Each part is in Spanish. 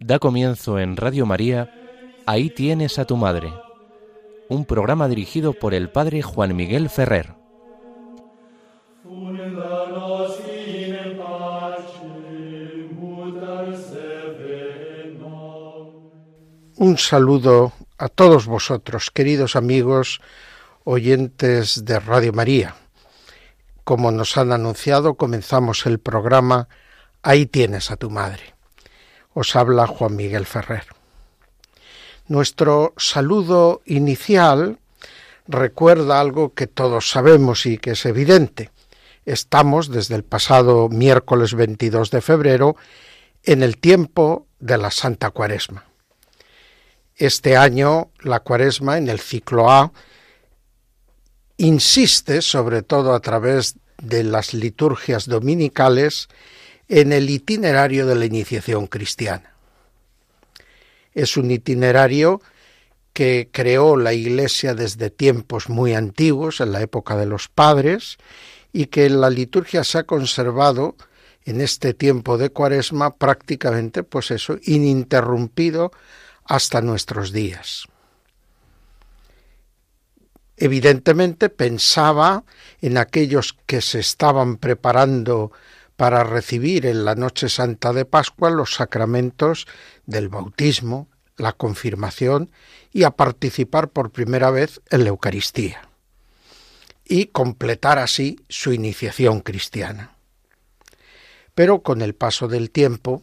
Da comienzo en Radio María, Ahí tienes a tu madre, un programa dirigido por el padre Juan Miguel Ferrer. Un saludo a todos vosotros, queridos amigos oyentes de Radio María. Como nos han anunciado, comenzamos el programa Ahí tienes a tu madre. Os habla Juan Miguel Ferrer. Nuestro saludo inicial recuerda algo que todos sabemos y que es evidente. Estamos desde el pasado miércoles 22 de febrero en el tiempo de la Santa Cuaresma. Este año la Cuaresma en el ciclo A insiste, sobre todo a través de las liturgias dominicales, en el itinerario de la iniciación cristiana. Es un itinerario que creó la Iglesia desde tiempos muy antiguos, en la época de los padres, y que en la liturgia se ha conservado en este tiempo de Cuaresma prácticamente, pues eso, ininterrumpido hasta nuestros días. Evidentemente pensaba en aquellos que se estaban preparando para recibir en la noche santa de Pascua los sacramentos del bautismo, la confirmación y a participar por primera vez en la Eucaristía y completar así su iniciación cristiana. Pero con el paso del tiempo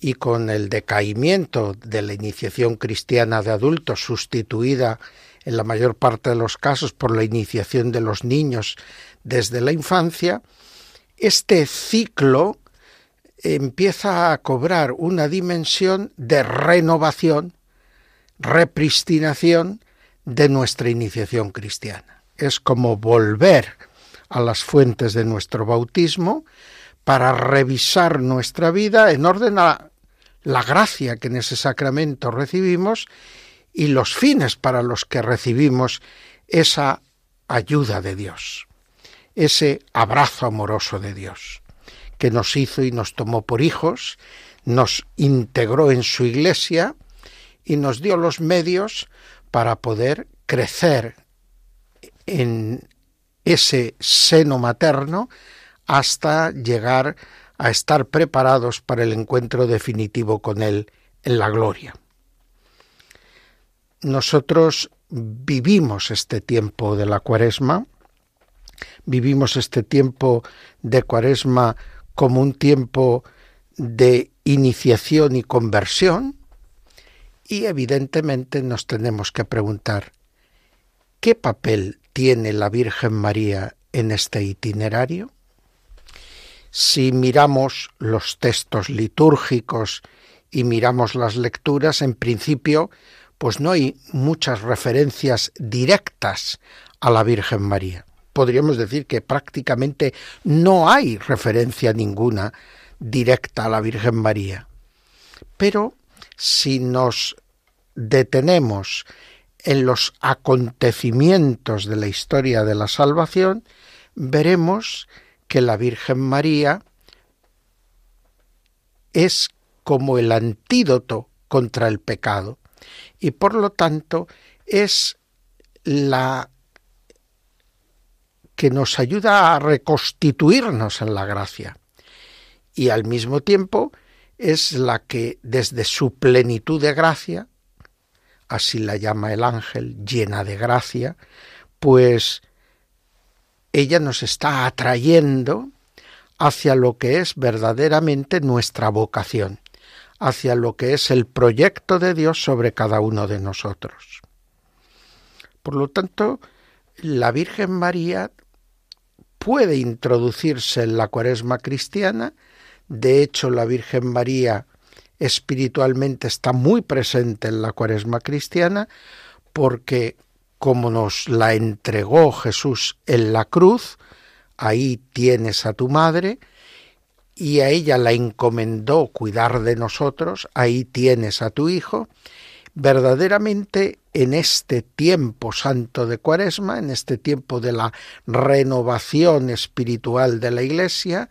y con el decaimiento de la iniciación cristiana de adultos, sustituida en la mayor parte de los casos por la iniciación de los niños desde la infancia, este ciclo empieza a cobrar una dimensión de renovación, repristinación de nuestra iniciación cristiana. Es como volver a las fuentes de nuestro bautismo para revisar nuestra vida en orden a la gracia que en ese sacramento recibimos y los fines para los que recibimos esa ayuda de Dios, ese abrazo amoroso de Dios, que nos hizo y nos tomó por hijos, nos integró en su Iglesia y nos dio los medios para poder crecer en ese seno materno hasta llegar a estar preparados para el encuentro definitivo con Él en la gloria. Nosotros vivimos este tiempo de la Cuaresma, vivimos este tiempo de Cuaresma como un tiempo de iniciación y conversión, y evidentemente nos tenemos que preguntar, ¿qué papel tiene la Virgen María en este itinerario? Si miramos los textos litúrgicos y miramos las lecturas, en principio, pues no hay muchas referencias directas a la Virgen María. Podríamos decir que prácticamente no hay referencia ninguna directa a la Virgen María. Pero si nos detenemos en los acontecimientos de la historia de la salvación, veremos que la Virgen María es como el antídoto contra el pecado y por lo tanto es la que nos ayuda a reconstituirnos en la gracia y al mismo tiempo es la que desde su plenitud de gracia, así la llama el ángel, llena de gracia, pues ella nos está atrayendo hacia lo que es verdaderamente nuestra vocación, hacia lo que es el proyecto de Dios sobre cada uno de nosotros. Por lo tanto, la Virgen María puede introducirse en la Cuaresma cristiana. De hecho, la Virgen María espiritualmente está muy presente en la Cuaresma cristiana porque, como nos la entregó Jesús en la cruz, ahí tienes a tu madre, y a ella la encomendó cuidar de nosotros, ahí tienes a tu hijo. Verdaderamente en este tiempo santo de Cuaresma, en este tiempo de la renovación espiritual de la Iglesia,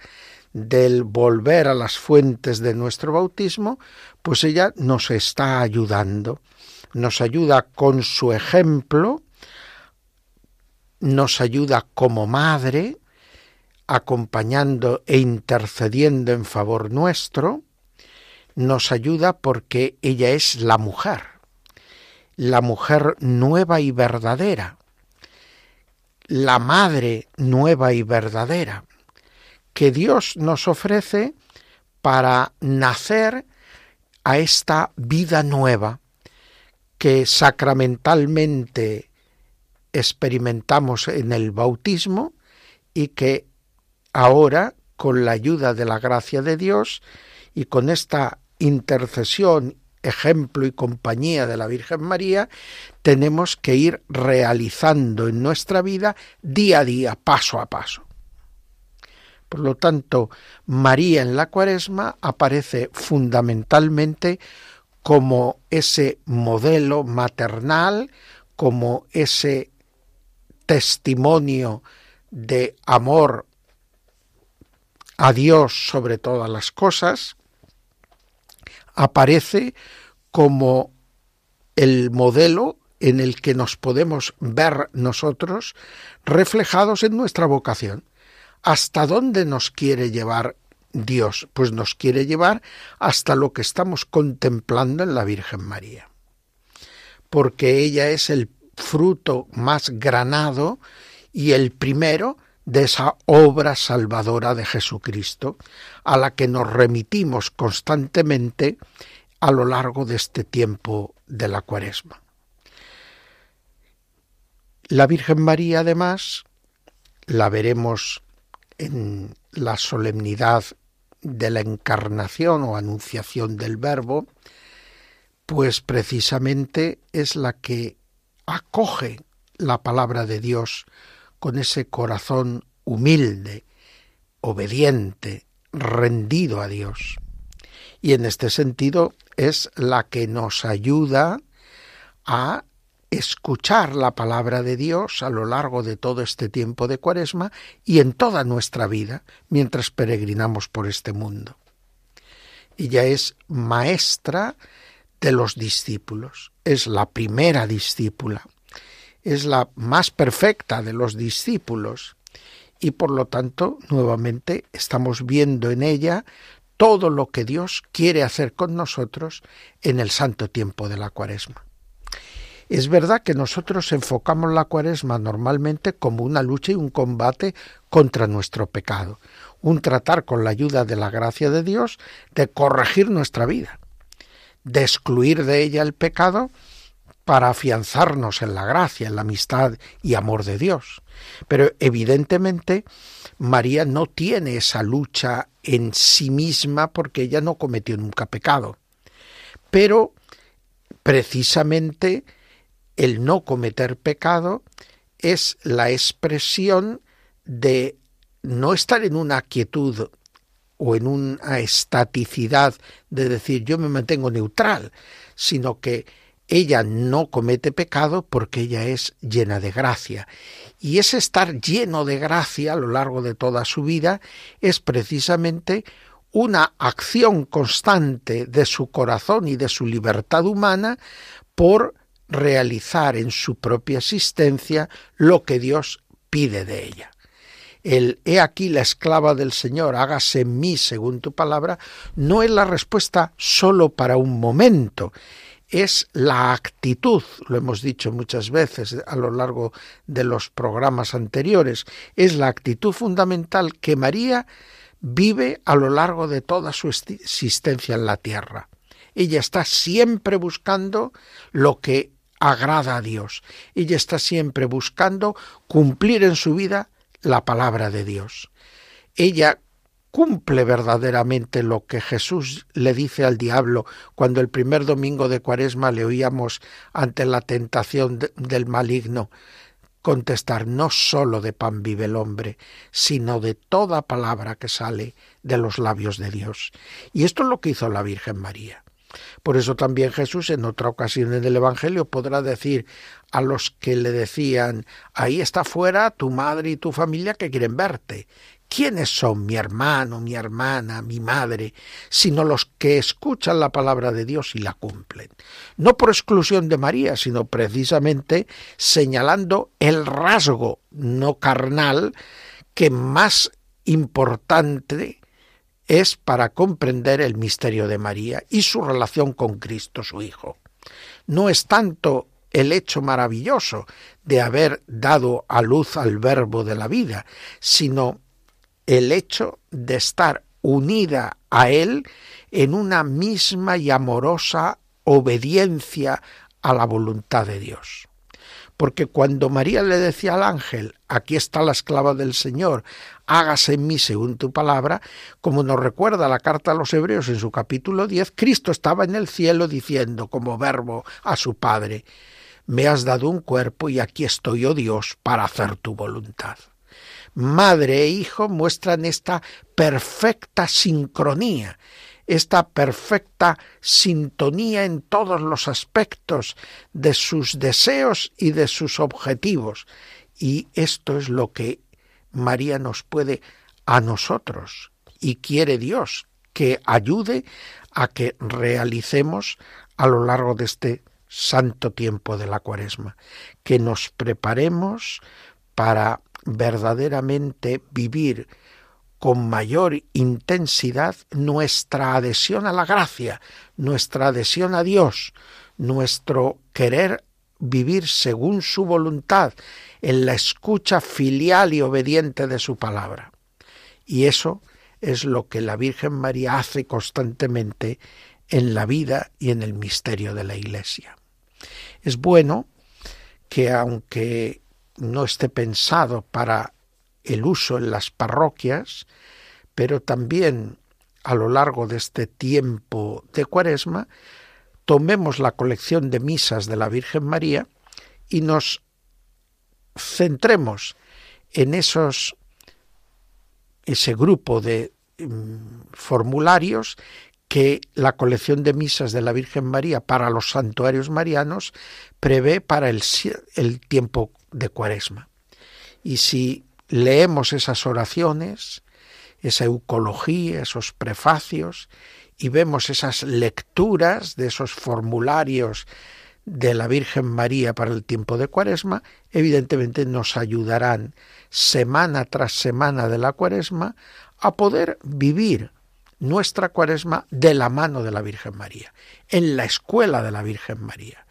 del volver a las fuentes de nuestro bautismo, pues ella nos está ayudando, nos ayuda con su ejemplo, nos ayuda como madre, acompañando e intercediendo en favor nuestro, nos ayuda porque ella es la mujer nueva y verdadera, la madre nueva y verdadera, que Dios nos ofrece para nacer a esta vida nueva que sacramentalmente experimentamos en el bautismo y que ahora, con la ayuda de la gracia de Dios y con esta intercesión, ejemplo y compañía de la Virgen María, tenemos que ir realizando en nuestra vida día a día, paso a paso. Por lo tanto, María en la Cuaresma aparece fundamentalmente como ese modelo maternal, como ese testimonio de amor a Dios sobre todas las cosas, aparece como el modelo en el que nos podemos ver nosotros reflejados en nuestra vocación. ¿Hasta dónde nos quiere llevar Dios? Pues nos quiere llevar hasta lo que estamos contemplando en la Virgen María, porque ella es el fruto más granado y el primero de esa obra salvadora de Jesucristo, a la que nos remitimos constantemente a lo largo de este tiempo de la Cuaresma. La Virgen María, además, la veremos en la solemnidad de la Encarnación o Anunciación del Verbo, pues precisamente es la que acoge la palabra de Dios con ese corazón humilde, obediente, rendido a Dios. Y en este sentido es la que nos ayuda a escuchar la palabra de Dios a lo largo de todo este tiempo de Cuaresma y en toda nuestra vida mientras peregrinamos por este mundo. Ella es maestra de los discípulos, es la primera discípula. Es la más perfecta de los discípulos y por lo tanto nuevamente estamos viendo en ella todo lo que Dios quiere hacer con nosotros en el santo tiempo de la Cuaresma. Es verdad que nosotros enfocamos la Cuaresma normalmente como una lucha y un combate contra nuestro pecado, un tratar con la ayuda de la gracia de Dios de corregir nuestra vida, de excluir de ella el pecado para afianzarnos en la gracia, en la amistad y amor de Dios. Pero evidentemente María no tiene esa lucha en sí misma porque ella no cometió nunca pecado. Pero precisamente el no cometer pecado es la expresión de no estar en una quietud o en una estaticidad de decir yo me mantengo neutral, sino que ella no comete pecado porque ella es llena de gracia. Y ese estar lleno de gracia a lo largo de toda su vida es precisamente una acción constante de su corazón y de su libertad humana por realizar en su propia existencia lo que Dios pide de ella. El «He aquí la esclava del Señor, hágase en mí según tu palabra» no es la respuesta solo para un momento, es la actitud, lo hemos dicho muchas veces a lo largo de los programas anteriores, es la actitud fundamental que María vive a lo largo de toda su existencia en la tierra. Ella está siempre buscando lo que agrada a Dios. Ella está siempre buscando cumplir en su vida la palabra de Dios. Ella cumple verdaderamente lo que Jesús le dice al diablo cuando el primer domingo de Cuaresma le oíamos ante la tentación del maligno. contestar: no sólo de pan vive el hombre, sino de toda palabra que sale de los labios de Dios. Y esto es lo que hizo la Virgen María. Por eso también Jesús en otra ocasión en el Evangelio podrá decir a los que le decían: ahí está fuera tu madre y tu familia que quieren verte. ¿Quiénes son mi hermano, mi hermana, mi madre, sino los que escuchan la palabra de Dios y la cumplen? No por exclusión de María, sino precisamente señalando el rasgo no carnal que más importante es para comprender el misterio de María y su relación con Cristo, su Hijo. No es tanto el hecho maravilloso de haber dado a luz al Verbo de la vida, sino el hecho de estar unida a Él en una misma y amorosa obediencia a la voluntad de Dios. Porque cuando María le decía al ángel: aquí está la esclava del Señor, hágase en mí según tu palabra, como nos recuerda la carta a los Hebreos en su capítulo 10, Cristo estaba en el cielo diciendo como verbo a su Padre: me has dado un cuerpo y aquí estoy, oh Dios, para hacer tu voluntad. Madre e hijo muestran esta perfecta sincronía, esta perfecta sintonía en todos los aspectos de sus deseos y de sus objetivos. Y esto es lo que María nos puede a nosotros y quiere Dios que ayude a que realicemos a lo largo de este santo tiempo de la Cuaresma, que nos preparemos para verdaderamente vivir con mayor intensidad nuestra adhesión a la gracia, nuestra adhesión a Dios, nuestro querer vivir según su voluntad, en la escucha filial y obediente de su palabra. Y eso es lo que la Virgen María hace constantemente en la vida y en el misterio de la Iglesia. Es bueno que, aunque no esté pensado para el uso en las parroquias, pero también a lo largo de este tiempo de Cuaresma, tomemos la colección de misas de la Virgen María y nos centremos en ese grupo de formularios que la colección de misas de la Virgen María para los santuarios marianos prevé para el tiempo de Cuaresma. Y si leemos esas oraciones, esa eucología, esos prefacios, y vemos esas lecturas de esos formularios de la Virgen María para el tiempo de Cuaresma, evidentemente nos ayudarán semana tras semana de la Cuaresma a poder vivir nuestra Cuaresma de la mano de la Virgen María, en la escuela de la Virgen María.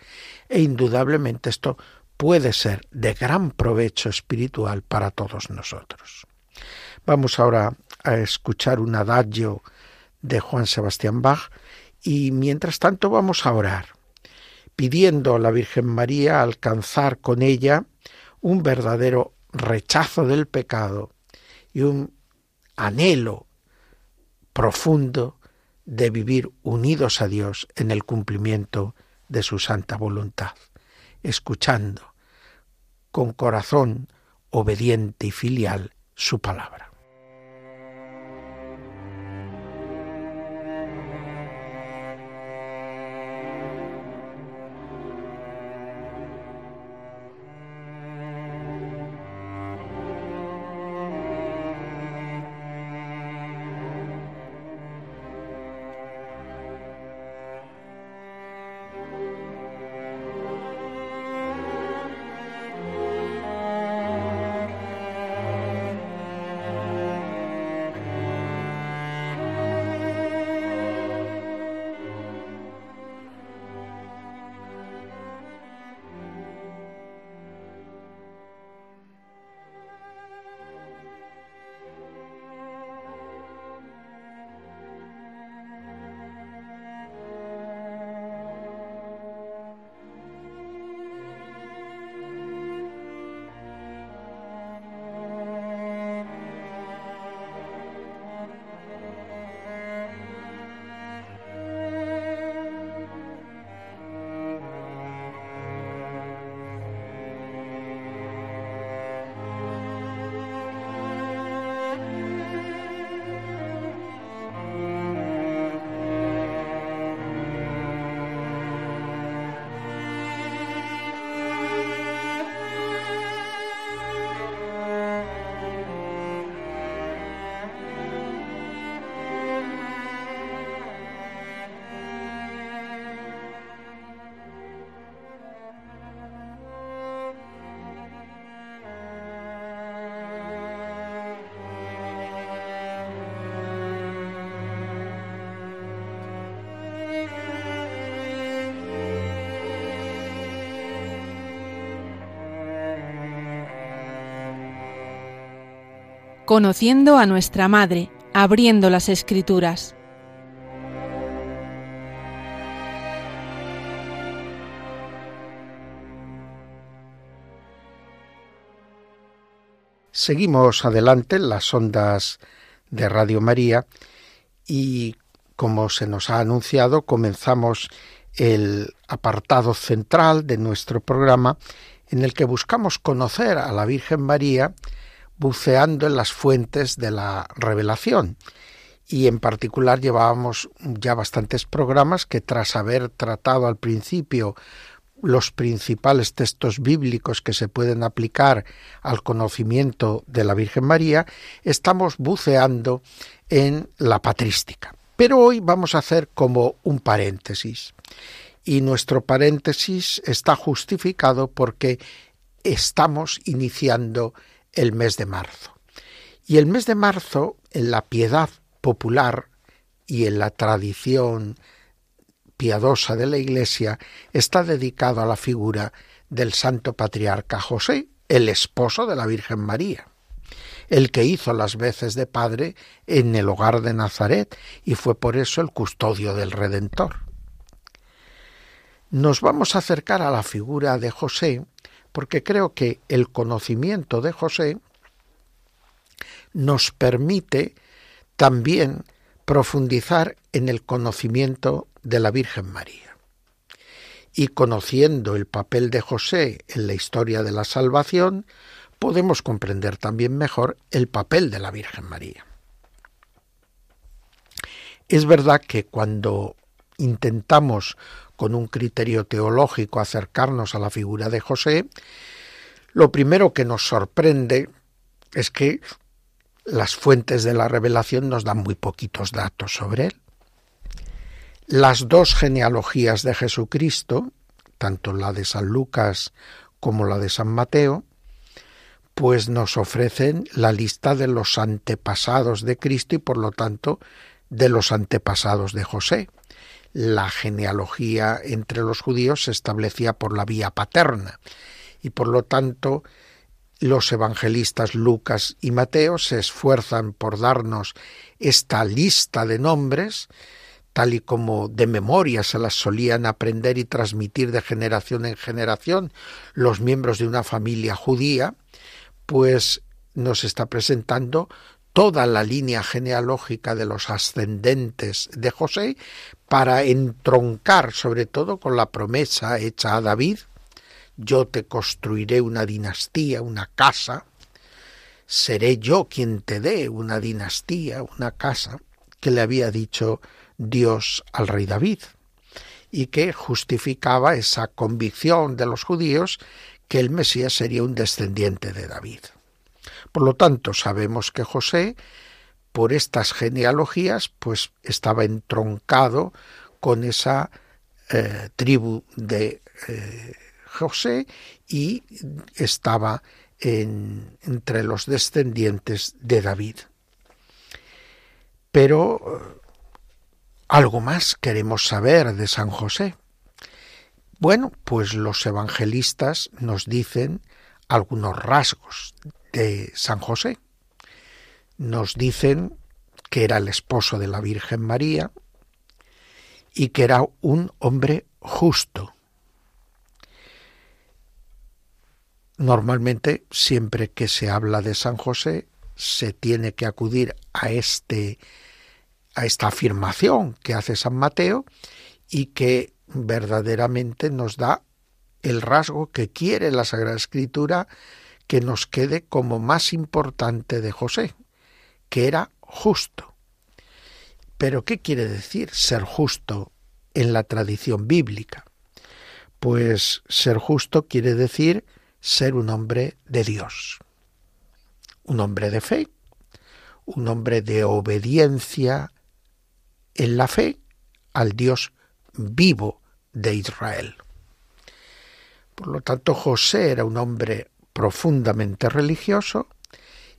E indudablemente esto puede ser de gran provecho espiritual para todos nosotros. Vamos ahora a escuchar un adagio de Juan Sebastián Bach y mientras tanto vamos a orar, pidiendo a la Virgen María alcanzar con ella un verdadero rechazo del pecado y un anhelo profundo de vivir unidos a Dios en el cumplimiento de su santa voluntad, escuchando con corazón obediente y filial su palabra. conociendo a nuestra Madre, abriendo las Escrituras. Seguimos adelante en las ondas de Radio María y, como se nos ha anunciado, comenzamos el apartado central de nuestro programa en el que buscamos conocer a la Virgen María buceando en las fuentes de la revelación. Y en particular llevábamos ya bastantes programas que, tras haber tratado al principio los principales textos bíblicos que se pueden aplicar al conocimiento de la Virgen María, estamos buceando en la patrística. Pero hoy vamos a hacer como un paréntesis. Y nuestro paréntesis está justificado porque estamos iniciando el mes de marzo. Y el mes de marzo, en la piedad popular y en la tradición piadosa de la Iglesia, está dedicado a la figura del santo patriarca José, el esposo de la Virgen María, el que hizo las veces de padre en el hogar de Nazaret y fue por eso el custodio del Redentor. Nos vamos a acercar a la figura de José porque creo que el conocimiento de José nos permite también profundizar en el conocimiento de la Virgen María. Y conociendo el papel de José en la historia de la salvación, podemos comprender también mejor el papel de la Virgen María. Es verdad que cuando intentamos con un criterio teológico acercarnos a la figura de José, lo primero que nos sorprende es que las fuentes de la revelación nos dan muy poquitos datos sobre él. Las dos genealogías de Jesucristo, tanto la de San Lucas como la de San Mateo, pues nos ofrecen la lista de los antepasados de Cristo y por lo tanto de los antepasados de José. La genealogía entre los judíos se establecía por la vía paterna y por lo tanto los evangelistas Lucas y Mateo se esfuerzan por darnos esta lista de nombres tal y como de memoria se las solían aprender y transmitir de generación en generación los miembros de una familia judía, pues nos está presentando toda la línea genealógica de los ascendentes de José para entroncar sobre todo con la promesa hecha a David: yo te construiré una dinastía, una casa, seré yo quien te dé una dinastía, una casa, que le había dicho Dios al rey David y que justificaba esa convicción de los judíos que el Mesías sería un descendiente de David. Por lo tanto, sabemos que José, por estas genealogías, pues estaba entroncado con esa tribu de José y estaba entre los descendientes de David. Pero algo más queremos saber de San José. Bueno, pues los evangelistas nos dicen algunos rasgos de San José. Nos dicen que era el esposo de la Virgen María y que era un hombre justo. Normalmente, siempre que se habla de San José, se tiene que acudir a esta afirmación que hace San Mateo y que verdaderamente nos da el rasgo que quiere la Sagrada Escritura que nos quede como más importante de José, que era justo. ¿Pero qué quiere decir ser justo en la tradición bíblica? Pues ser justo quiere decir ser un hombre de Dios, un hombre de fe, un hombre de obediencia en la fe al Dios vivo de Israel. Por lo tanto, José era un hombre profundamente religioso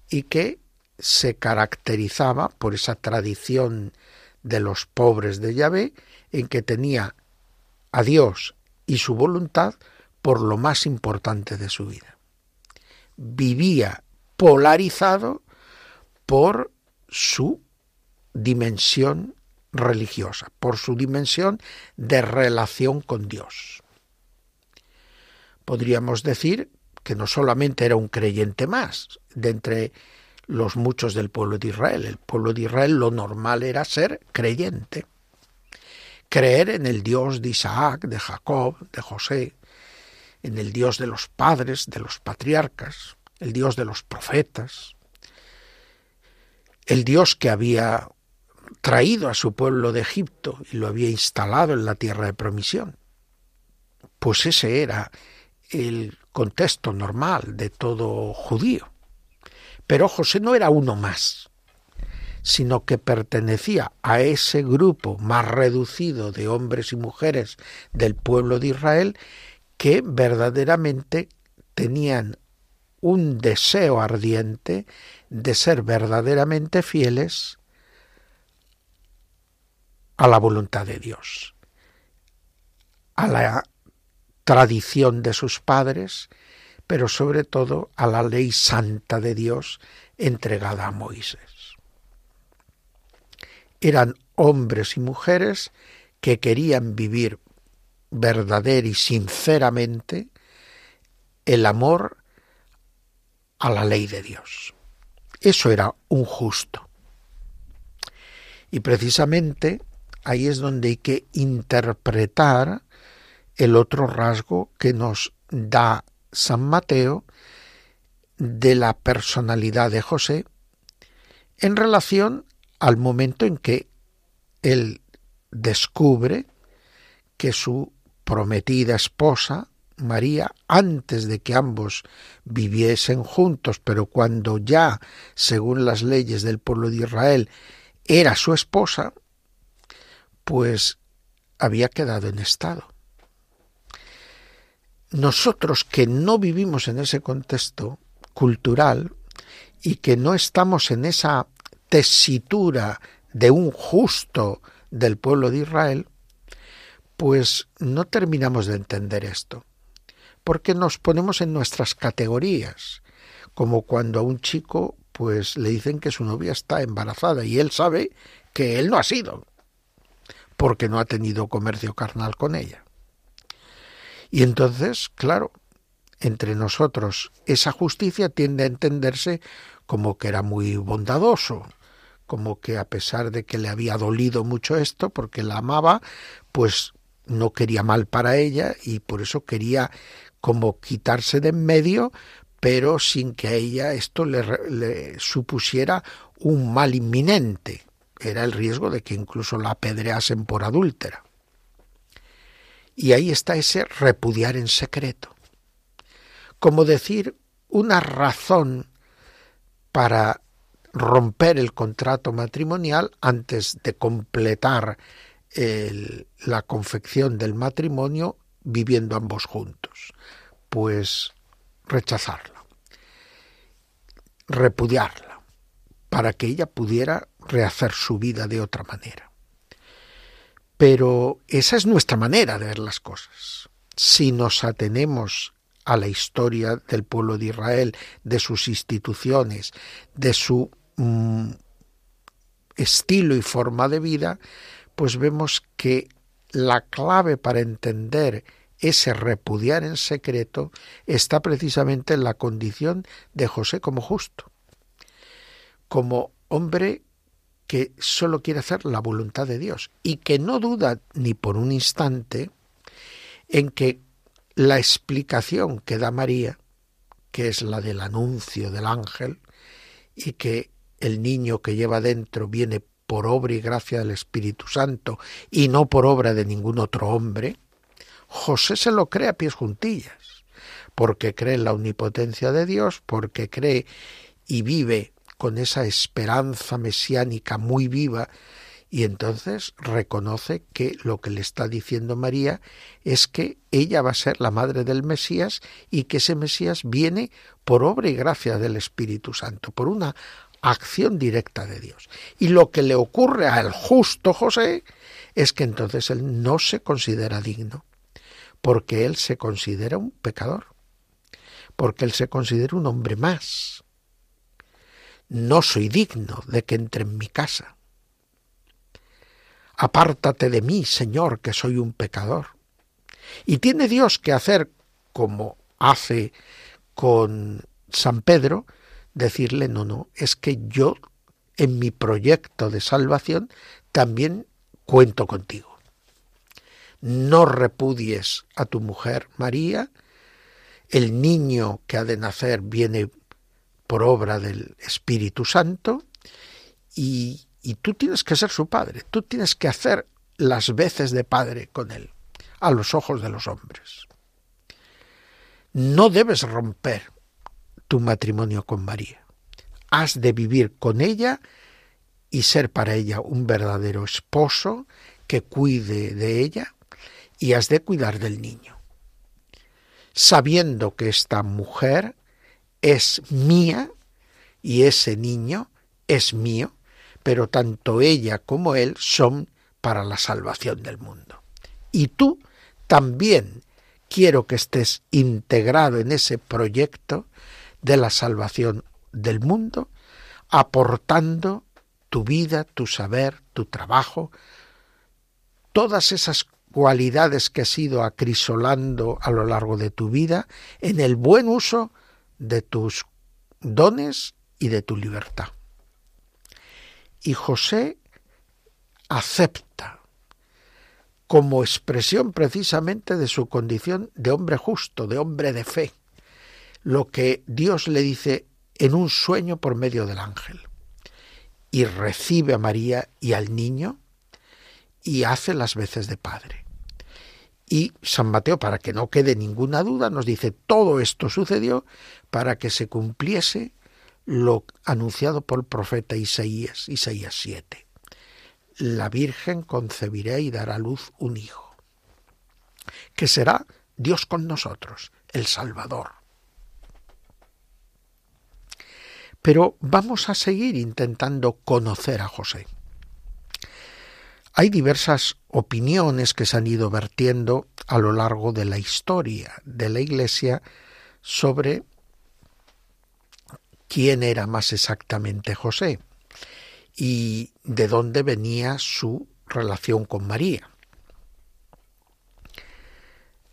y que se caracterizaba por esa tradición de los pobres de Yahvé, en que tenía a Dios y su voluntad por lo más importante de su vida. Vivía polarizado por su dimensión religiosa, por su dimensión de relación con Dios. Podríamos decir que no solamente era un creyente más de entre los muchos del pueblo de Israel. El pueblo de Israel lo normal era ser creyente, creer en el Dios de Isaac, de Jacob, de José, en el Dios de los padres, de los patriarcas, el Dios de los profetas, el Dios que había traído a su pueblo de Egipto y lo había instalado en la tierra de promisión. Pues ese era el contexto normal de todo judío. Pero José no era uno más, sino que pertenecía a ese grupo más reducido de hombres y mujeres del pueblo de Israel que verdaderamente tenían un deseo ardiente de ser verdaderamente fieles a la voluntad de Dios, a la tradición de sus padres, pero sobre todo a la ley santa de Dios entregada a Moisés. Eran hombres y mujeres que querían vivir verdadera y sinceramente el amor a la ley de Dios. Eso era un justo. Y precisamente ahí es donde hay que interpretar el otro rasgo que nos da San Mateo de la personalidad de José en relación al momento en que él descubre que su prometida esposa, María, antes de que ambos viviesen juntos, pero cuando ya, según las leyes del pueblo de Israel, era su esposa, pues había quedado en estado. Nosotros que no vivimos en ese contexto cultural y que no estamos en esa tesitura de un justo del pueblo de Israel, pues no terminamos de entender esto, porque nos ponemos en nuestras categorías, como cuando a un chico pues le dicen que su novia está embarazada y él sabe que él no ha sido, porque no ha tenido comercio carnal con ella. Y entonces, claro, entre nosotros esa justicia tiende a entenderse como que era muy bondadoso, como que a pesar de que le había dolido mucho esto porque la amaba, pues no quería mal para ella y por eso quería como quitarse de en medio, pero sin que a ella esto le supusiera un mal inminente. Era el riesgo de que incluso la apedreasen por adúltera. Y ahí está ese repudiar en secreto. Como decir, una razón para romper el contrato matrimonial antes de completar la confección del matrimonio viviendo ambos juntos. Pues rechazarla, repudiarla, para que ella pudiera rehacer su vida de otra manera. Pero esa es nuestra manera de ver las cosas. Si nos atenemos a la historia del pueblo de Israel, de sus instituciones, de su estilo y forma de vida, pues vemos que la clave para entender ese repudiar en secreto está precisamente en la condición de José como justo, como hombre que solo quiere hacer la voluntad de Dios y que no duda ni por un instante en que la explicación que da María, que es la del anuncio del ángel y que el niño que lleva dentro viene por obra y gracia del Espíritu Santo y no por obra de ningún otro hombre, José se lo cree a pies juntillas, porque cree en la omnipotencia de Dios, porque cree y vive con esa esperanza mesiánica muy viva, y entonces reconoce que lo que le está diciendo María es que ella va a ser la madre del Mesías y que ese Mesías viene por obra y gracia del Espíritu Santo, por una acción directa de Dios. Y lo que le ocurre al justo José es que entonces él no se considera digno, porque él se considera un pecador, porque él se considera un hombre más. no soy digno de que entre en mi casa. Apártate de mí, Señor, que soy un pecador. Y tiene Dios que hacer, como hace con San Pedro, decirle, no, es que yo en mi proyecto de salvación también cuento contigo. No repudies a tu mujer María, el niño que ha de nacer viene por obra del Espíritu Santo y tú tienes que ser su padre, tú tienes que hacer las veces de padre con él, a los ojos de los hombres. No debes romper tu matrimonio con María. Has de vivir con ella y ser para ella un verdadero esposo que cuide de ella y has de cuidar del niño. Sabiendo que esta mujer es mía y ese niño es mío, pero tanto ella como él son para la salvación del mundo. Y tú también quiero que estés integrado en ese proyecto de la salvación del mundo, aportando tu vida, tu saber, tu trabajo, todas esas cualidades que has ido acrisolando a lo largo de tu vida en el buen uso de tus dones y de tu libertad. Y José acepta como expresión precisamente de su condición de hombre justo, de hombre de fe, lo que Dios le dice en un sueño por medio del ángel. Y recibe a María y al niño y hace las veces de padre. Y San Mateo, para que no quede ninguna duda, nos dice todo esto sucedió para que se cumpliese lo anunciado por el profeta Isaías, Isaías 7. La Virgen concebirá y dará a luz un hijo, que será Dios con nosotros, el Salvador. Pero vamos a seguir intentando conocer a José. Hay diversas opiniones que se han ido vertiendo a lo largo de la historia de la Iglesia sobre quién era más exactamente José y de dónde venía su relación con María.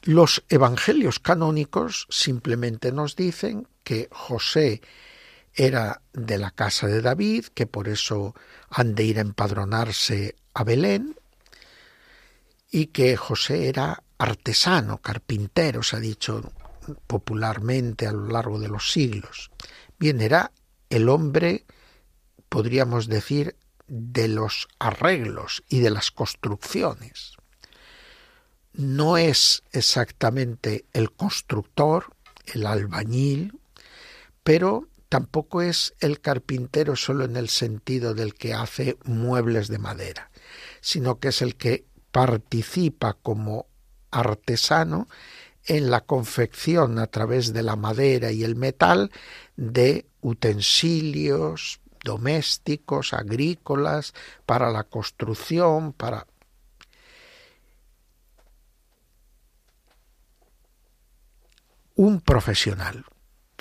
Los evangelios canónicos simplemente nos dicen que José era de la casa de David, que por eso han de ir a empadronarse a Belén, y que José era artesano, carpintero, se ha dicho popularmente a lo largo de los siglos. Bien, era el hombre, podríamos decir, de los arreglos y de las construcciones. No es exactamente el constructor, el albañil, pero tampoco es el carpintero solo en el sentido del que hace muebles de madera, sino que es el que participa como artesano en la confección a través de la madera y el metal de utensilios domésticos, agrícolas, para la construcción, para... Un profesional,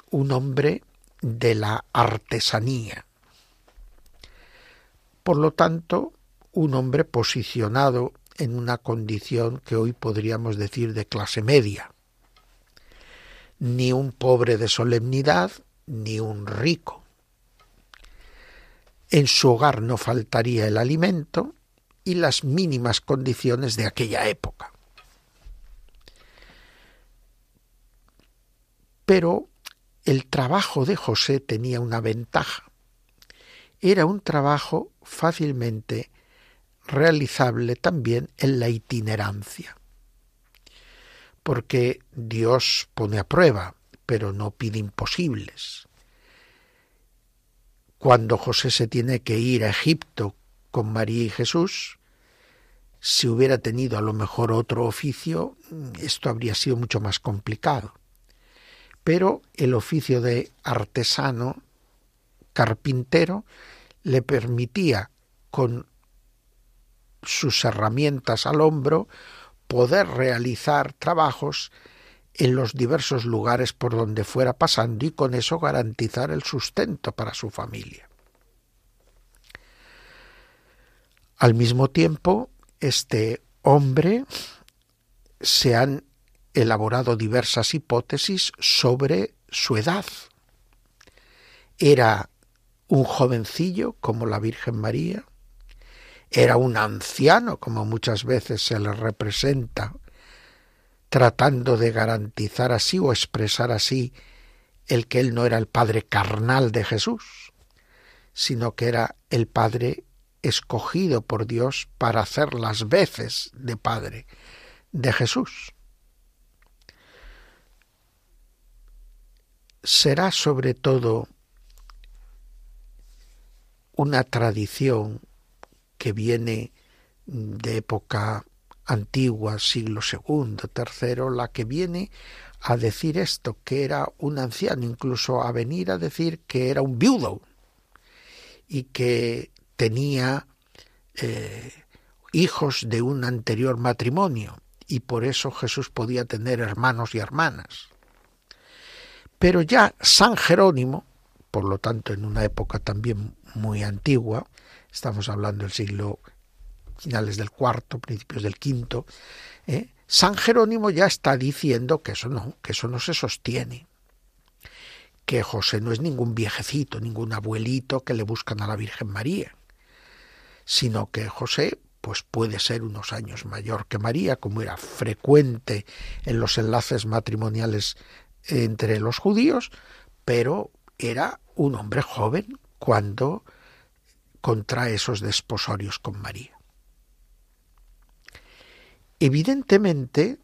un hombre de la artesanía. Por lo tanto, un hombre posicionado en una condición que hoy podríamos decir de clase media. Ni un pobre de solemnidad, ni un rico. En su hogar no faltaría el alimento y las mínimas condiciones de aquella época. Pero el trabajo de José tenía una ventaja. Era un trabajo fácilmente realizable también en la itinerancia. Porque Dios pone a prueba, pero no pide imposibles. Cuando José se tiene que ir a Egipto con María y Jesús, si hubiera tenido a lo mejor otro oficio, esto habría sido mucho más complicado. Pero el oficio de artesano, carpintero, le permitía, con sus herramientas al hombro, poder realizar trabajos en los diversos lugares por donde fuera pasando y con eso garantizar el sustento para su familia. Al mismo tiempo, este hombre, se han elaborado diversas hipótesis sobre su edad. Era un jovencillo como la Virgen María, era un anciano como muchas veces se le representa, tratando de garantizar así o expresar así el que él no era el padre carnal de Jesús, sino que era el padre escogido por Dios para hacer las veces de padre de Jesús. Será sobre todo una tradición que viene de época antigua, siglo II, III, la que viene a decir esto, que era un anciano, incluso a venir a decir que era un viudo y que tenía hijos de un anterior matrimonio y por eso Jesús podía tener hermanos y hermanas. Pero ya San Jerónimo, por lo tanto en una época también muy antigua, estamos hablando del siglo finales del IV, principios del V, San Jerónimo ya está diciendo que eso no se sostiene, que José no es ningún viejecito, ningún abuelito que le buscan a la Virgen María, sino que José pues puede ser unos años mayor que María, como era frecuente en los enlaces matrimoniales entre los judíos, pero era un hombre joven cuando contrae esos desposorios con María. Evidentemente,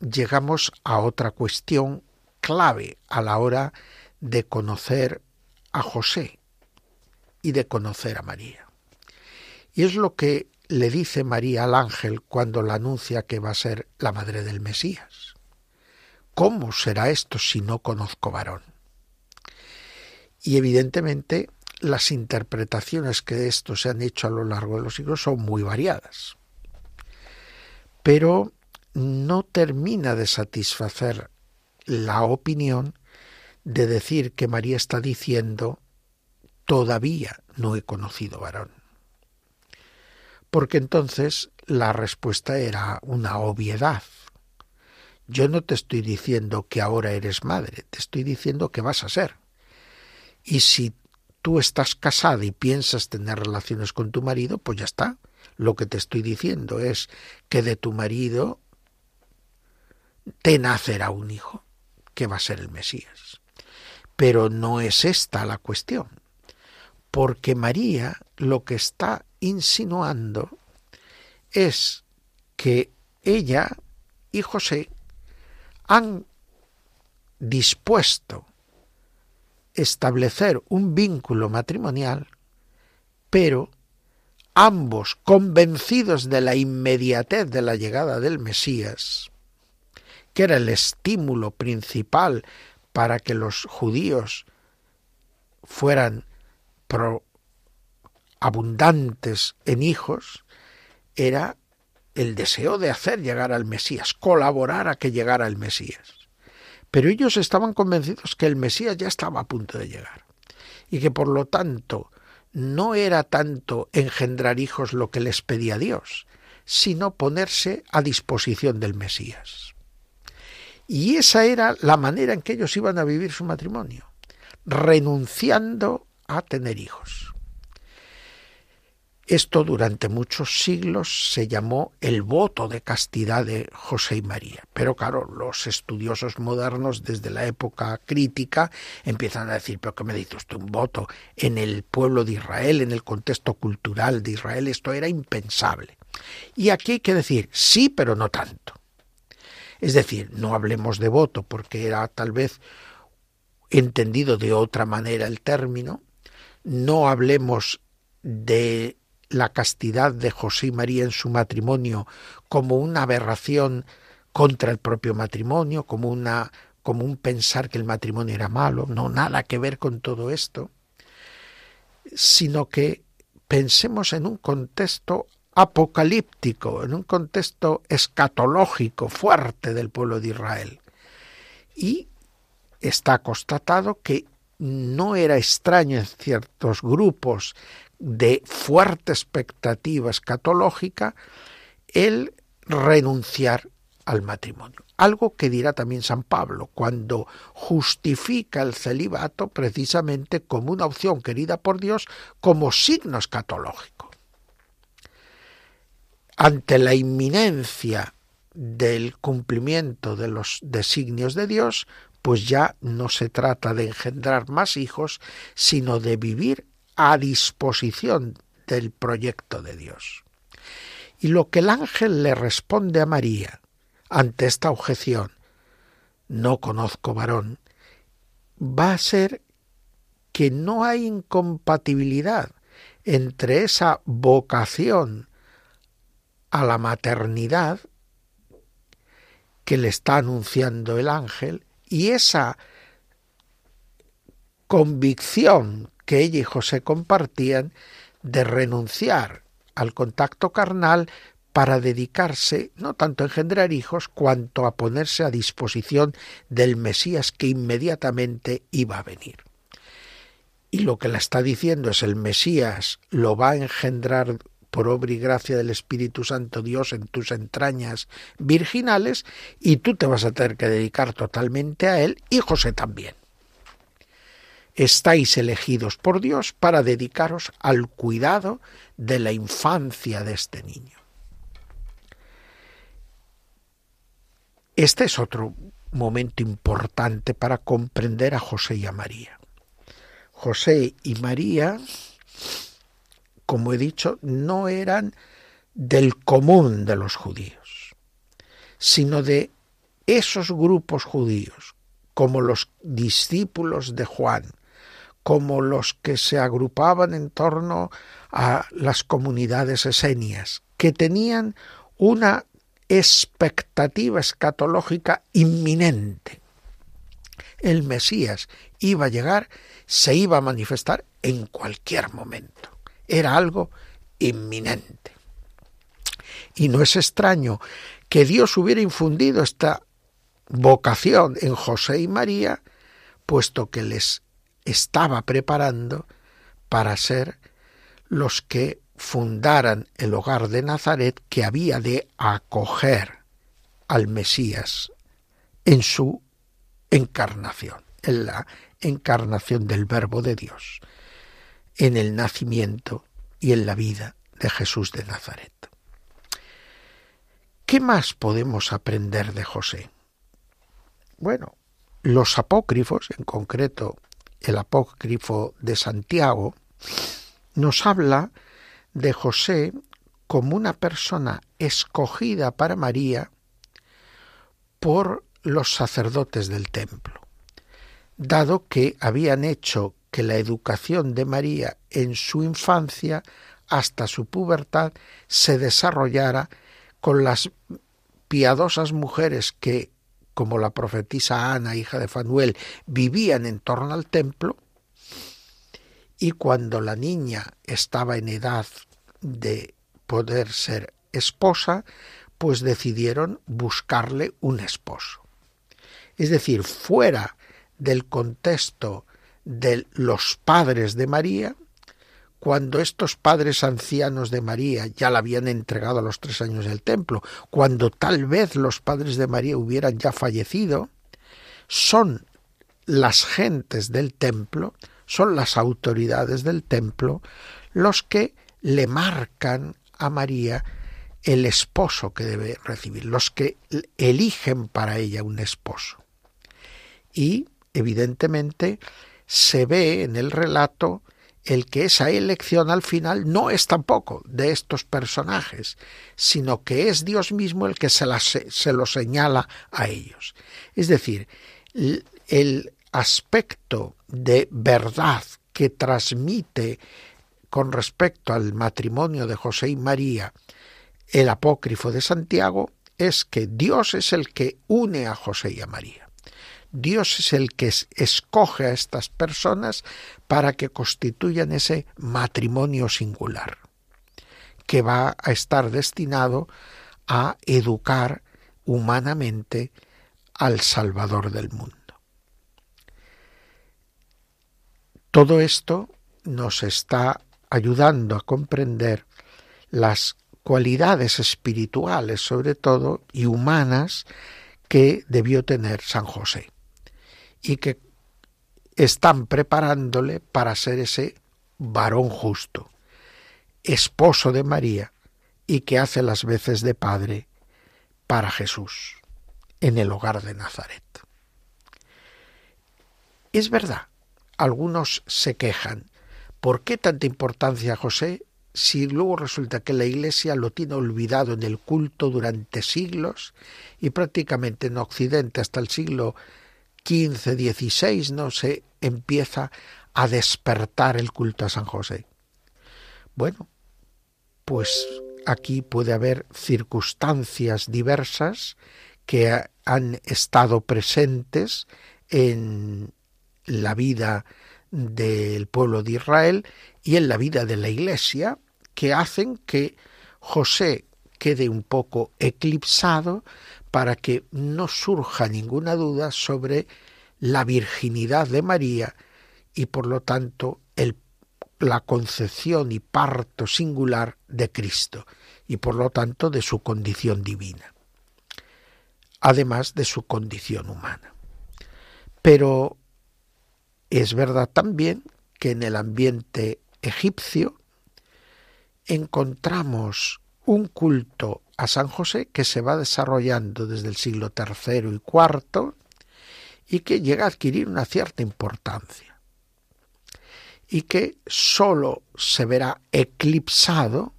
llegamos a otra cuestión clave a la hora de conocer a José y de conocer a María. Y es lo que le dice María al ángel cuando le anuncia que va a ser la madre del Mesías. ¿Cómo será esto si no conozco varón? Y evidentemente, las interpretaciones que de esto se han hecho a lo largo de los siglos son muy variadas. Pero no termina de satisfacer la opinión de decir que María está diciendo todavía no he conocido varón. Porque entonces la respuesta era una obviedad. Yo no te estoy diciendo que ahora eres madre, te estoy diciendo que vas a ser. Y si tú estás casada y piensas tener relaciones con tu marido, pues ya está. Lo que te estoy diciendo es que de tu marido te nacerá un hijo, que va a ser el Mesías. Pero no es esta la cuestión, porque María lo que está insinuando es que ella y José han dispuesto establecer un vínculo matrimonial, pero ambos convencidos de la inmediatez de la llegada del Mesías, que era el estímulo principal para que los judíos fueran abundantes en hijos, era el deseo de hacer llegar al Mesías, colaborar a que llegara el Mesías. Pero ellos estaban convencidos que el Mesías ya estaba a punto de llegar y que por lo tanto no era tanto engendrar hijos lo que les pedía Dios, sino ponerse a disposición del Mesías. Y esa era la manera en que ellos iban a vivir su matrimonio, renunciando a tener hijos. Esto durante muchos siglos se llamó el voto de castidad de José y María. Pero claro, los estudiosos modernos desde la época crítica empiezan a decir, ¿pero qué me dices tú un voto? En el pueblo de Israel, en el contexto cultural de Israel, esto era impensable. Y aquí hay que decir, sí, pero no tanto. Es decir, no hablemos de voto porque era tal vez entendido de otra manera el término. No hablemos de la castidad de José y María en su matrimonio como una aberración contra el propio matrimonio, como un pensar que el matrimonio era malo, no, nada que ver con todo esto, sino que pensemos en un contexto apocalíptico, en un contexto escatológico fuerte del pueblo de Israel, y está constatado que no era extraño en ciertos grupos de fuerte expectativa escatológica el renunciar al matrimonio. Algo que dirá también San Pablo cuando justifica el celibato precisamente como una opción querida por Dios, como signo escatológico. Ante la inminencia del cumplimiento de los designios de Dios, pues ya no se trata de engendrar más hijos, sino de vivir a disposición del proyecto de Dios. Y lo que el ángel le responde a María ante esta objeción, no conozco varón, va a ser que no hay incompatibilidad entre esa vocación a la maternidad que le está anunciando el ángel y esa convicción que ella y José compartían de renunciar al contacto carnal para dedicarse, no tanto a engendrar hijos, cuanto a ponerse a disposición del Mesías que inmediatamente iba a venir. Y lo que la está diciendo es el Mesías lo va a engendrar por obra y gracia del Espíritu Santo Dios en tus entrañas virginales, y tú te vas a tener que dedicar totalmente a él, y José también. Estáis elegidos por Dios para dedicaros al cuidado de la infancia de este niño. Este es otro momento importante para comprender a José y a María. José y María, como he dicho, no eran del común de los judíos, sino de esos grupos judíos, como los discípulos de Juan, como los que se agrupaban en torno a las comunidades esenias, que tenían una expectativa escatológica inminente. El Mesías iba a llegar, se iba a manifestar en cualquier momento. Era algo inminente. Y no es extraño que Dios hubiera infundido esta vocación en José y María, puesto que les estaba preparando para ser los que fundaran el hogar de Nazaret que había de acoger al Mesías en su encarnación, en la encarnación del Verbo de Dios, en el nacimiento y en la vida de Jesús de Nazaret. ¿Qué más podemos aprender de José? Bueno, los apócrifos, en concreto el apócrifo de Santiago, nos habla de José como una persona escogida para María por los sacerdotes del templo, dado que habían hecho que la educación de María en su infancia hasta su pubertad se desarrollara con las piadosas mujeres que, como la profetisa Ana, hija de Fanuel, vivían en torno al templo, y cuando la niña estaba en edad de poder ser esposa, pues decidieron buscarle un esposo. Es decir, fuera del contexto de los padres de María, cuando estos padres ancianos de María ya la habían entregado a los 3 años del templo, cuando tal vez los padres de María hubieran ya fallecido, son las gentes del templo, son las autoridades del templo los que le marcan a María el esposo que debe recibir, los que eligen para ella un esposo. Y, evidentemente, se ve en el relato el que esa elección al final no es tampoco de estos personajes, sino que es Dios mismo el que se lo señala a ellos. Es decir, el aspecto de verdad que transmite con respecto al matrimonio de José y María el apócrifo de Santiago es que Dios es el que une a José y a María. Dios es el que escoge a estas personas para que constituyan ese matrimonio singular, que va a estar destinado a educar humanamente al Salvador del mundo. Todo esto nos está ayudando a comprender las cualidades espirituales, sobre todo, y humanas que debió tener San José y que están preparándole para ser ese varón justo, esposo de María y que hace las veces de padre para Jesús en el hogar de Nazaret. Es verdad, algunos se quejan. ¿Por qué tanta importancia a José si luego resulta que la Iglesia lo tiene olvidado en el culto durante siglos y prácticamente en Occidente hasta el siglo XV, XVI no se empieza a despertar el culto a San José? Bueno, pues aquí puede haber circunstancias diversas que han estado presentes en la vida del pueblo de Israel y en la vida de la Iglesia, que hacen que José quede un poco eclipsado para que no surja ninguna duda sobre la virginidad de María y por lo tanto la concepción y parto singular de Cristo y por lo tanto de su condición divina, además de su condición humana. Pero es verdad también que en el ambiente egipcio encontramos un culto a San José que se va desarrollando desde el siglo III y IV y que llega a adquirir una cierta importancia y que sólo se verá eclipsado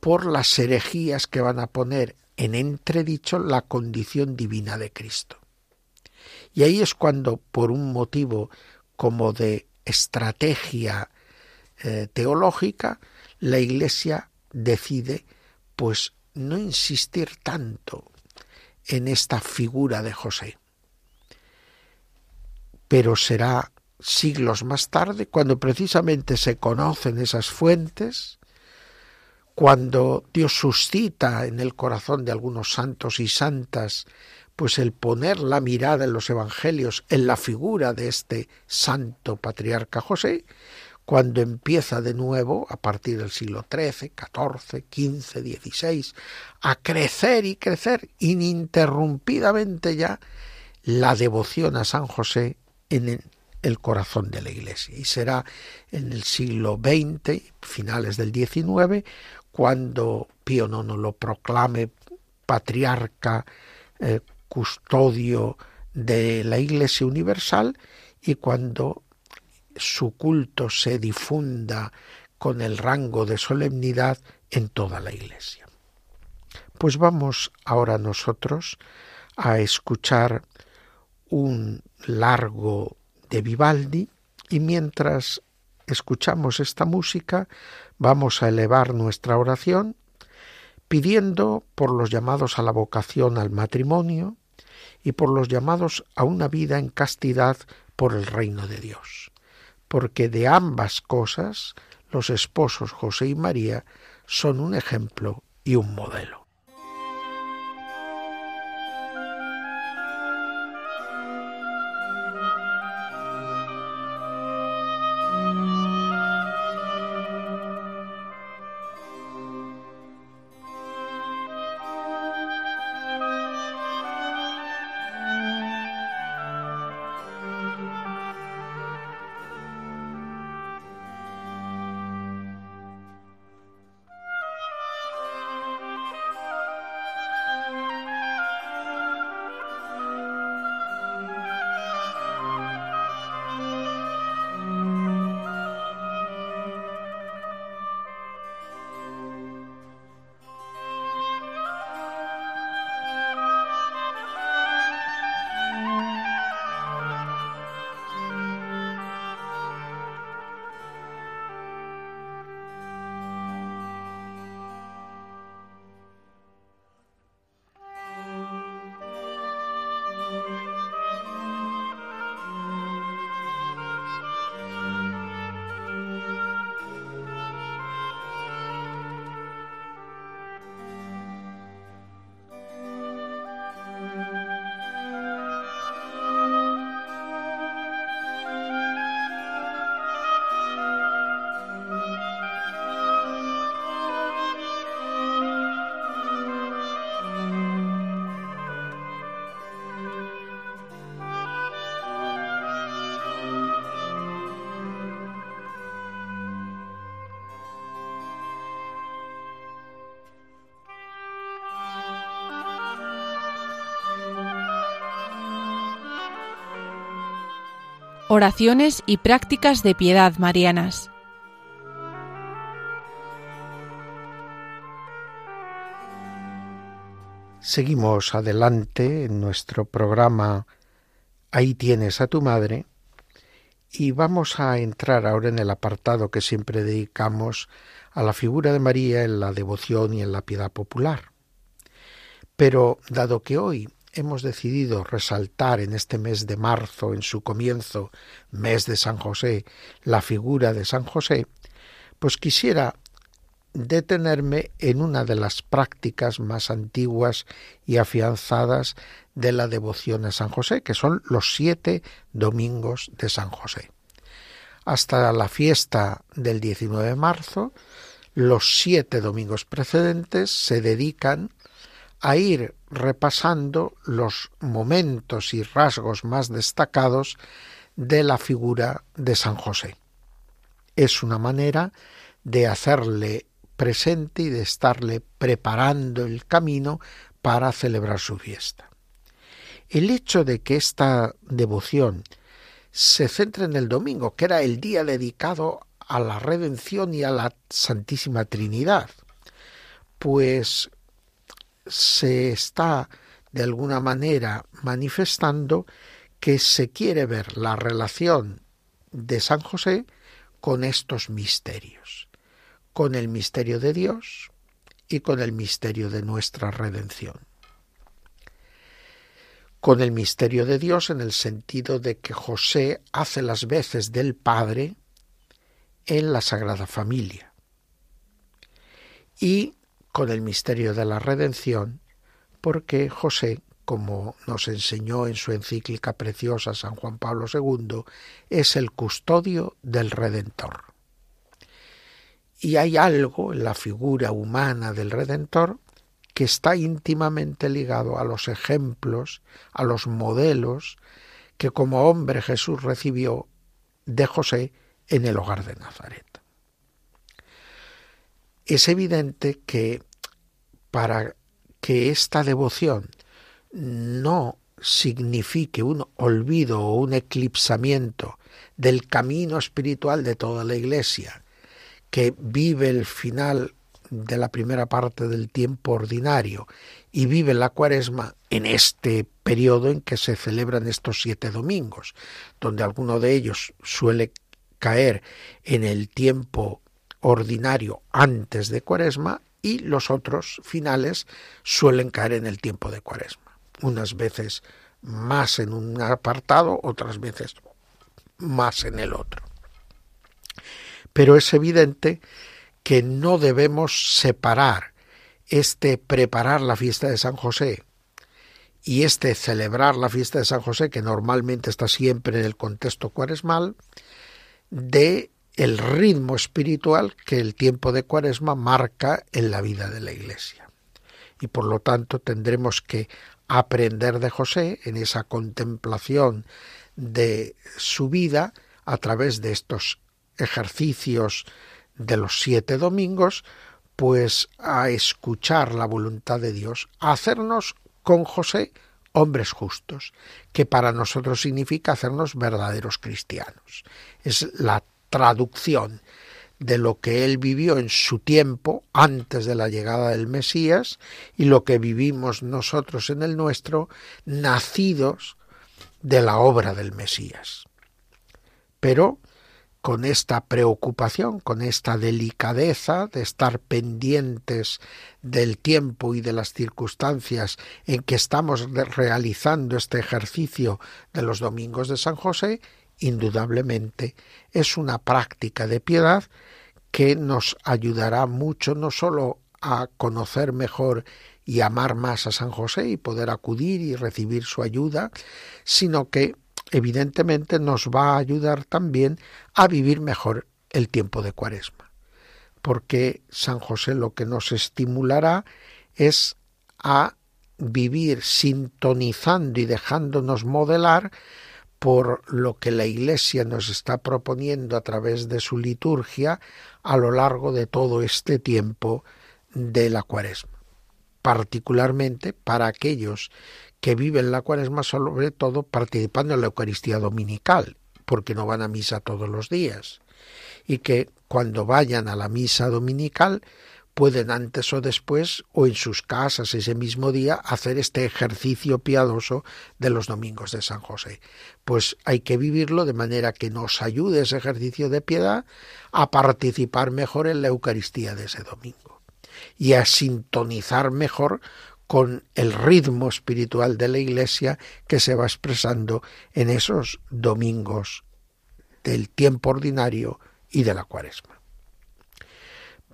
por las herejías que van a poner en entredicho la condición divina de Cristo. Y ahí es cuando, por un motivo como de estrategia teológica, la Iglesia decide, pues, no insistir tanto en esta figura de José. Pero será siglos más tarde, cuando precisamente se conocen esas fuentes, cuando Dios suscita en el corazón de algunos santos y santas, pues el poner la mirada en los evangelios en la figura de este santo patriarca José, cuando empieza de nuevo, a partir del siglo XIII, XIV, XV, XVI, a crecer y crecer ininterrumpidamente ya la devoción a San José en el corazón de la Iglesia. Y será en el siglo XX, finales del XIX, cuando Pío IX lo proclame patriarca, custodio de la Iglesia universal, y cuando su culto se difunda con el rango de solemnidad en toda la Iglesia. Pues vamos ahora nosotros a escuchar un largo de Vivaldi, y mientras escuchamos esta música vamos a elevar nuestra oración pidiendo por los llamados a la vocación al matrimonio y por los llamados a una vida en castidad por el reino de Dios, porque de ambas cosas los esposos José y María son un ejemplo y un modelo. oraciones y prácticas de piedad marianas. Seguimos adelante en nuestro programa Ahí tienes a tu madre, y vamos a entrar ahora en el apartado que siempre dedicamos a la figura de María en la devoción y en la piedad popular. Pero dado que hoy hemos decidido resaltar en este mes de marzo, en su comienzo, mes de San José, la figura de San José, pues quisiera detenerme en una de las prácticas más antiguas y afianzadas de la devoción a San José, que son los 7 domingos de San José. Hasta la fiesta del 19 de marzo, los 7 domingos precedentes se dedican a ir repasando los momentos y rasgos más destacados de la figura de San José. Es una manera de hacerle presente y de estarle preparando el camino para celebrar su fiesta. El hecho de que esta devoción se centre en el domingo, que era el día dedicado a la redención y a la Santísima Trinidad, pues se está de alguna manera manifestando que se quiere ver la relación de San José con estos misterios, con el misterio de Dios y con el misterio de nuestra redención. Con el misterio de Dios en el sentido de que José hace las veces del Padre en la Sagrada Familia, y con el misterio de la redención, porque José, como nos enseñó en su encíclica preciosa San Juan Pablo II, es el custodio del Redentor. Y hay algo en la figura humana del Redentor que está íntimamente ligado a los ejemplos, a los modelos que como hombre Jesús recibió de José en el hogar de Nazaret. Es evidente que para que esta devoción no signifique un olvido o un eclipsamiento del camino espiritual de toda la Iglesia, que vive el final de la primera parte del tiempo ordinario y vive la Cuaresma en este periodo en que se celebran estos 7 domingos, donde alguno de ellos suele caer en el tiempo ordinario antes de Cuaresma y los otros finales suelen caer en el tiempo de Cuaresma, unas veces más en un apartado, otras veces más en el otro. Pero es evidente que no debemos separar este preparar la fiesta de San José y este celebrar la fiesta de San José, que normalmente está siempre en el contexto cuaresmal, de el ritmo espiritual que el tiempo de Cuaresma marca en la vida de la Iglesia. Y por lo tanto tendremos que aprender de José en esa contemplación de su vida a través de estos ejercicios de los 7 domingos, pues a escuchar la voluntad de Dios, a hacernos con José hombres justos, que para nosotros significa hacernos verdaderos cristianos. Es la traducción de lo que él vivió en su tiempo antes de la llegada del Mesías y lo que vivimos nosotros en el nuestro, nacidos de la obra del Mesías. Pero con esta preocupación, con esta delicadeza de estar pendientes del tiempo y de las circunstancias en que estamos realizando este ejercicio de los domingos de San José, indudablemente es una práctica de piedad que nos ayudará mucho no solo a conocer mejor y amar más a San José y poder acudir y recibir su ayuda, sino que evidentemente nos va a ayudar también a vivir mejor el tiempo de Cuaresma, porque San José lo que nos estimulará es a vivir sintonizando y dejándonos modelar por lo que la Iglesia nos está proponiendo a través de su liturgia a lo largo de todo este tiempo de la Cuaresma, particularmente para aquellos que viven la Cuaresma sobre todo participando en la Eucaristía dominical, porque no van a misa todos los días, y que cuando vayan a la misa dominical pueden antes o después, o en sus casas ese mismo día, hacer este ejercicio piadoso de los domingos de San José. Pues hay que vivirlo de manera que nos ayude ese ejercicio de piedad a participar mejor en la Eucaristía de ese domingo y a sintonizar mejor con el ritmo espiritual de la Iglesia que se va expresando en esos domingos del tiempo ordinario y de la Cuaresma.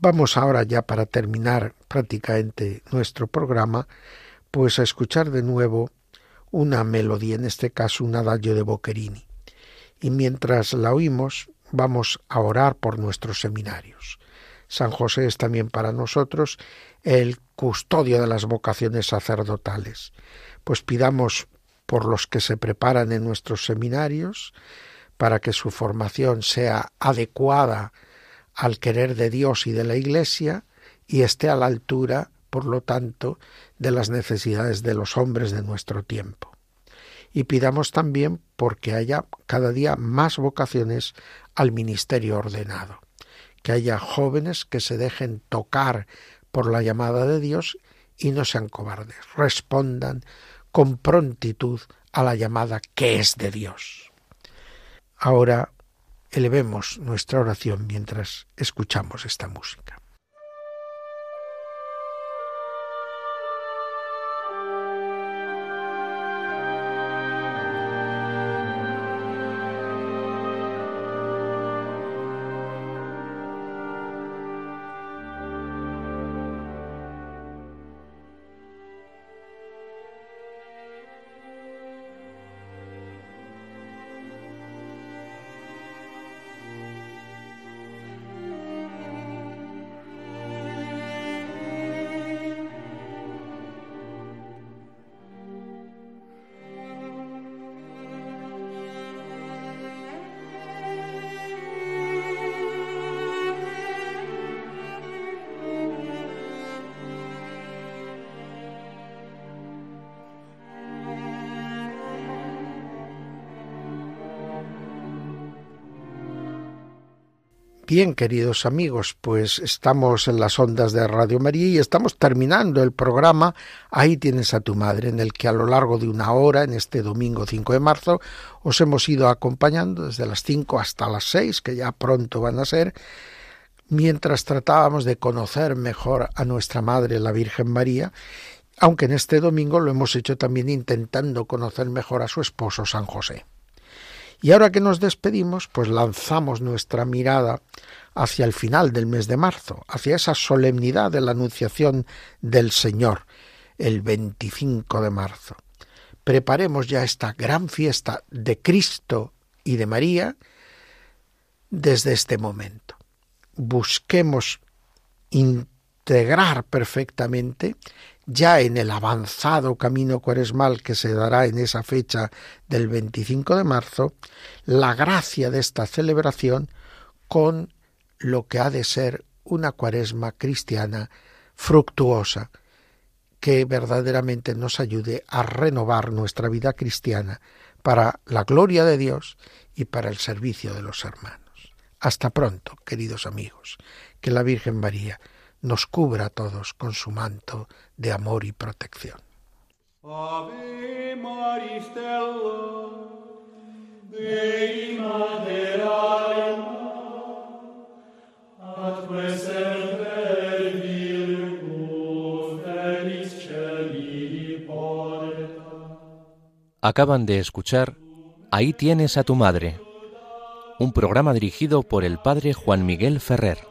Vamos ahora ya para terminar prácticamente nuestro programa, pues a escuchar de nuevo una melodía, en este caso un adagio de Boccherini. Y mientras la oímos vamos a orar por nuestros seminarios. San José es también para nosotros el custodio de las vocaciones sacerdotales. Pues pidamos por los que se preparan en nuestros seminarios para que su formación sea adecuada al querer de Dios y de la Iglesia, y esté a la altura, por lo tanto, de las necesidades de los hombres de nuestro tiempo. Y pidamos también porque haya cada día más vocaciones al ministerio ordenado, que haya jóvenes que se dejen tocar por la llamada de Dios y no sean cobardes, respondan con prontitud a la llamada que es de Dios. Ahora elevemos nuestra oración mientras escuchamos esta música. Bien, queridos amigos, pues estamos en las ondas de Radio María y estamos terminando el programa Ahí tienes a tu madre, en el que a lo largo de una hora, en este domingo 5 de marzo, os hemos ido acompañando desde las 5 hasta las 6, que ya pronto van a ser, mientras tratábamos de conocer mejor a nuestra madre, la Virgen María, aunque en este domingo lo hemos hecho también intentando conocer mejor a su esposo, San José. Y ahora que nos despedimos, pues lanzamos nuestra mirada hacia el final del mes de marzo, hacia esa solemnidad de la Anunciación del Señor, el 25 de marzo. Preparemos ya esta gran fiesta de Cristo y de María desde este momento. Busquemos integrar perfectamente, ya en el avanzado camino cuaresmal que se dará en esa fecha del 25 de marzo, la gracia de esta celebración con lo que ha de ser una cuaresma cristiana fructuosa, que verdaderamente nos ayude a renovar nuestra vida cristiana para la gloria de Dios y para el servicio de los hermanos. Hasta pronto, queridos amigos, que la Virgen María nos cubra a todos con su manto de amor y protección. Ave Maria Dei Mater Rerum, ad preserver virtus velis celi porta. Acaban de escuchar Ahí tienes a tu madre, un programa dirigido por el padre Juan Miguel Ferrer.